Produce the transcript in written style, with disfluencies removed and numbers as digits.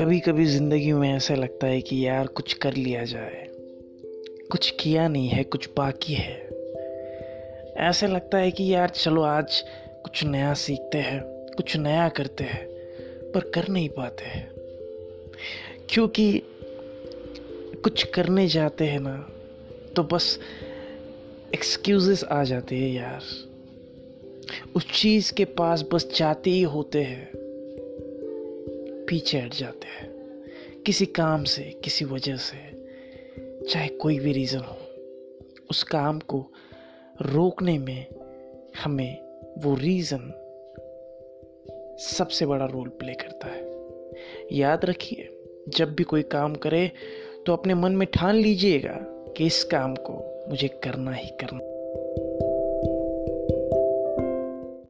कभी कभी ज़िंदगी में ऐसा लगता है कि यार कुछ कर लिया जाए, कुछ किया नहीं है, कुछ बाकी है। ऐसे लगता है कि यार चलो आज कुछ नया सीखते हैं, कुछ नया करते हैं, पर कर नहीं पाते हैं। क्योंकि कुछ करने जाते हैं ना तो बस एक्सक्यूज़ेस आ जाते हैं यार। उस चीज़ के पास बस जाते ही होते हैं, पीछे हट जाते हैं किसी काम से, किसी वजह से, चाहे कोई भी रीज़न हो। उस काम को रोकने में हमें वो रीज़न सबसे बड़ा रोल प्ले करता है। याद रखिए, जब भी कोई काम करे तो अपने मन में ठान लीजिएगा कि इस काम को मुझे करना ही करना।